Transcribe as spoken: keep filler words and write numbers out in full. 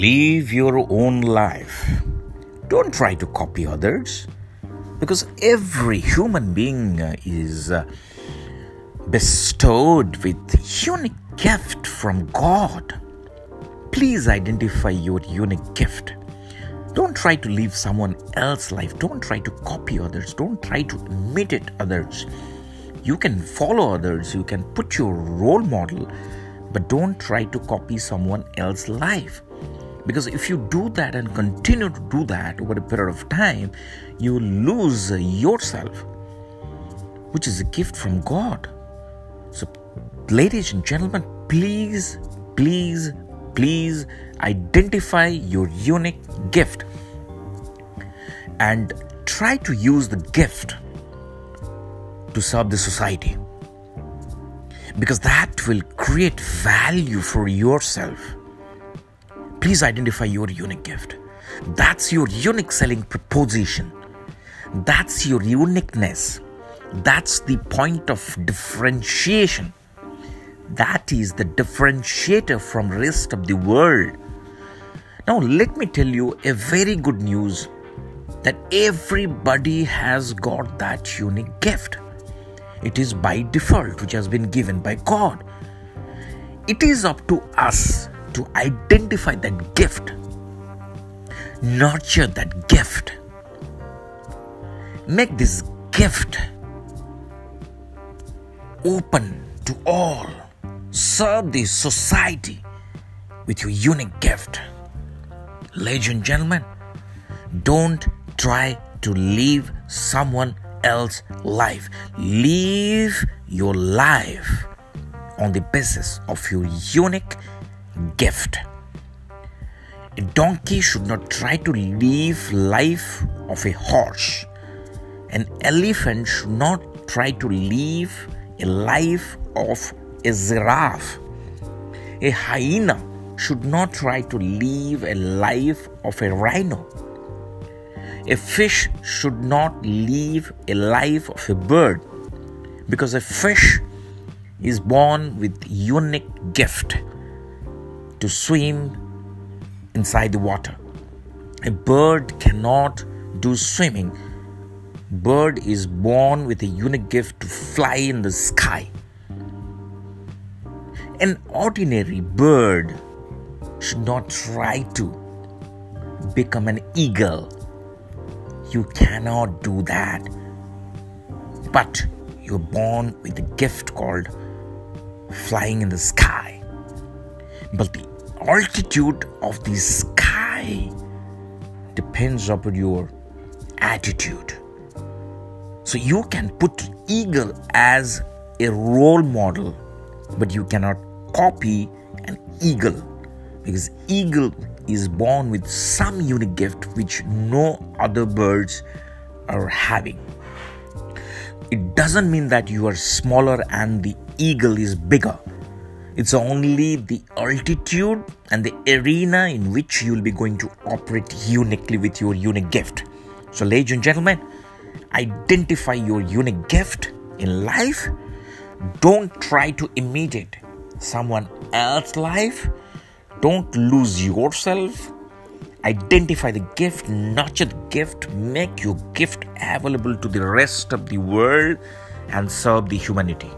Live your own life. Don't try to copy others, because every human being is bestowed with unique gift from God. Please identify your unique gift. Don't try to live someone else's life. Don't try to copy others. Don't try to imitate others. You can follow others. You can put your role model, but don't try to copy someone else's life. Because if you do that and continue to do that over a period of time, you lose yourself, which is a gift from God. So, ladies and gentlemen, please, please, please identify your unique gift and try to use the gift to serve the society, because that will create value for yourself. Please identify your unique gift. That's your unique selling proposition. That's your uniqueness. That's the point of differentiation. That is the differentiator from rest of the world. Now, let me tell you a very good news, that everybody has got that unique gift. It is by default, which has been given by God. It is up to us to identify that gift, nurture that gift, make this gift open to all, serve the society with your unique gift. Ladies and gentlemen, don't try to live someone else's life. Live your life on the basis of your unique gift. A donkey should not try to live life of a horse. An elephant should not try to live a life of a giraffe. A hyena should not try to live a life of a rhino. A fish should not live a life of a bird, because a fish is born with unique gift to swim inside the water. A bird cannot do swimming. Bird is born with a unique gift to fly in the sky. An ordinary bird should not try to become an eagle. You cannot do that. But you're born with a gift called flying in the sky. But the altitude of the sky depends upon your attitude. So you can put eagle as a role model, but you cannot copy an eagle, because eagle is born with some unique gift which no other birds are having. It doesn't mean that you are smaller and the eagle is bigger. It's only the altitude and the arena in which you'll be going to operate uniquely with your unique gift. So, ladies and gentlemen, identify your unique gift in life. Don't try to imitate someone else's life. Don't lose yourself. Identify the gift, nurture the gift, make your gift available to the rest of the world, and serve the humanity.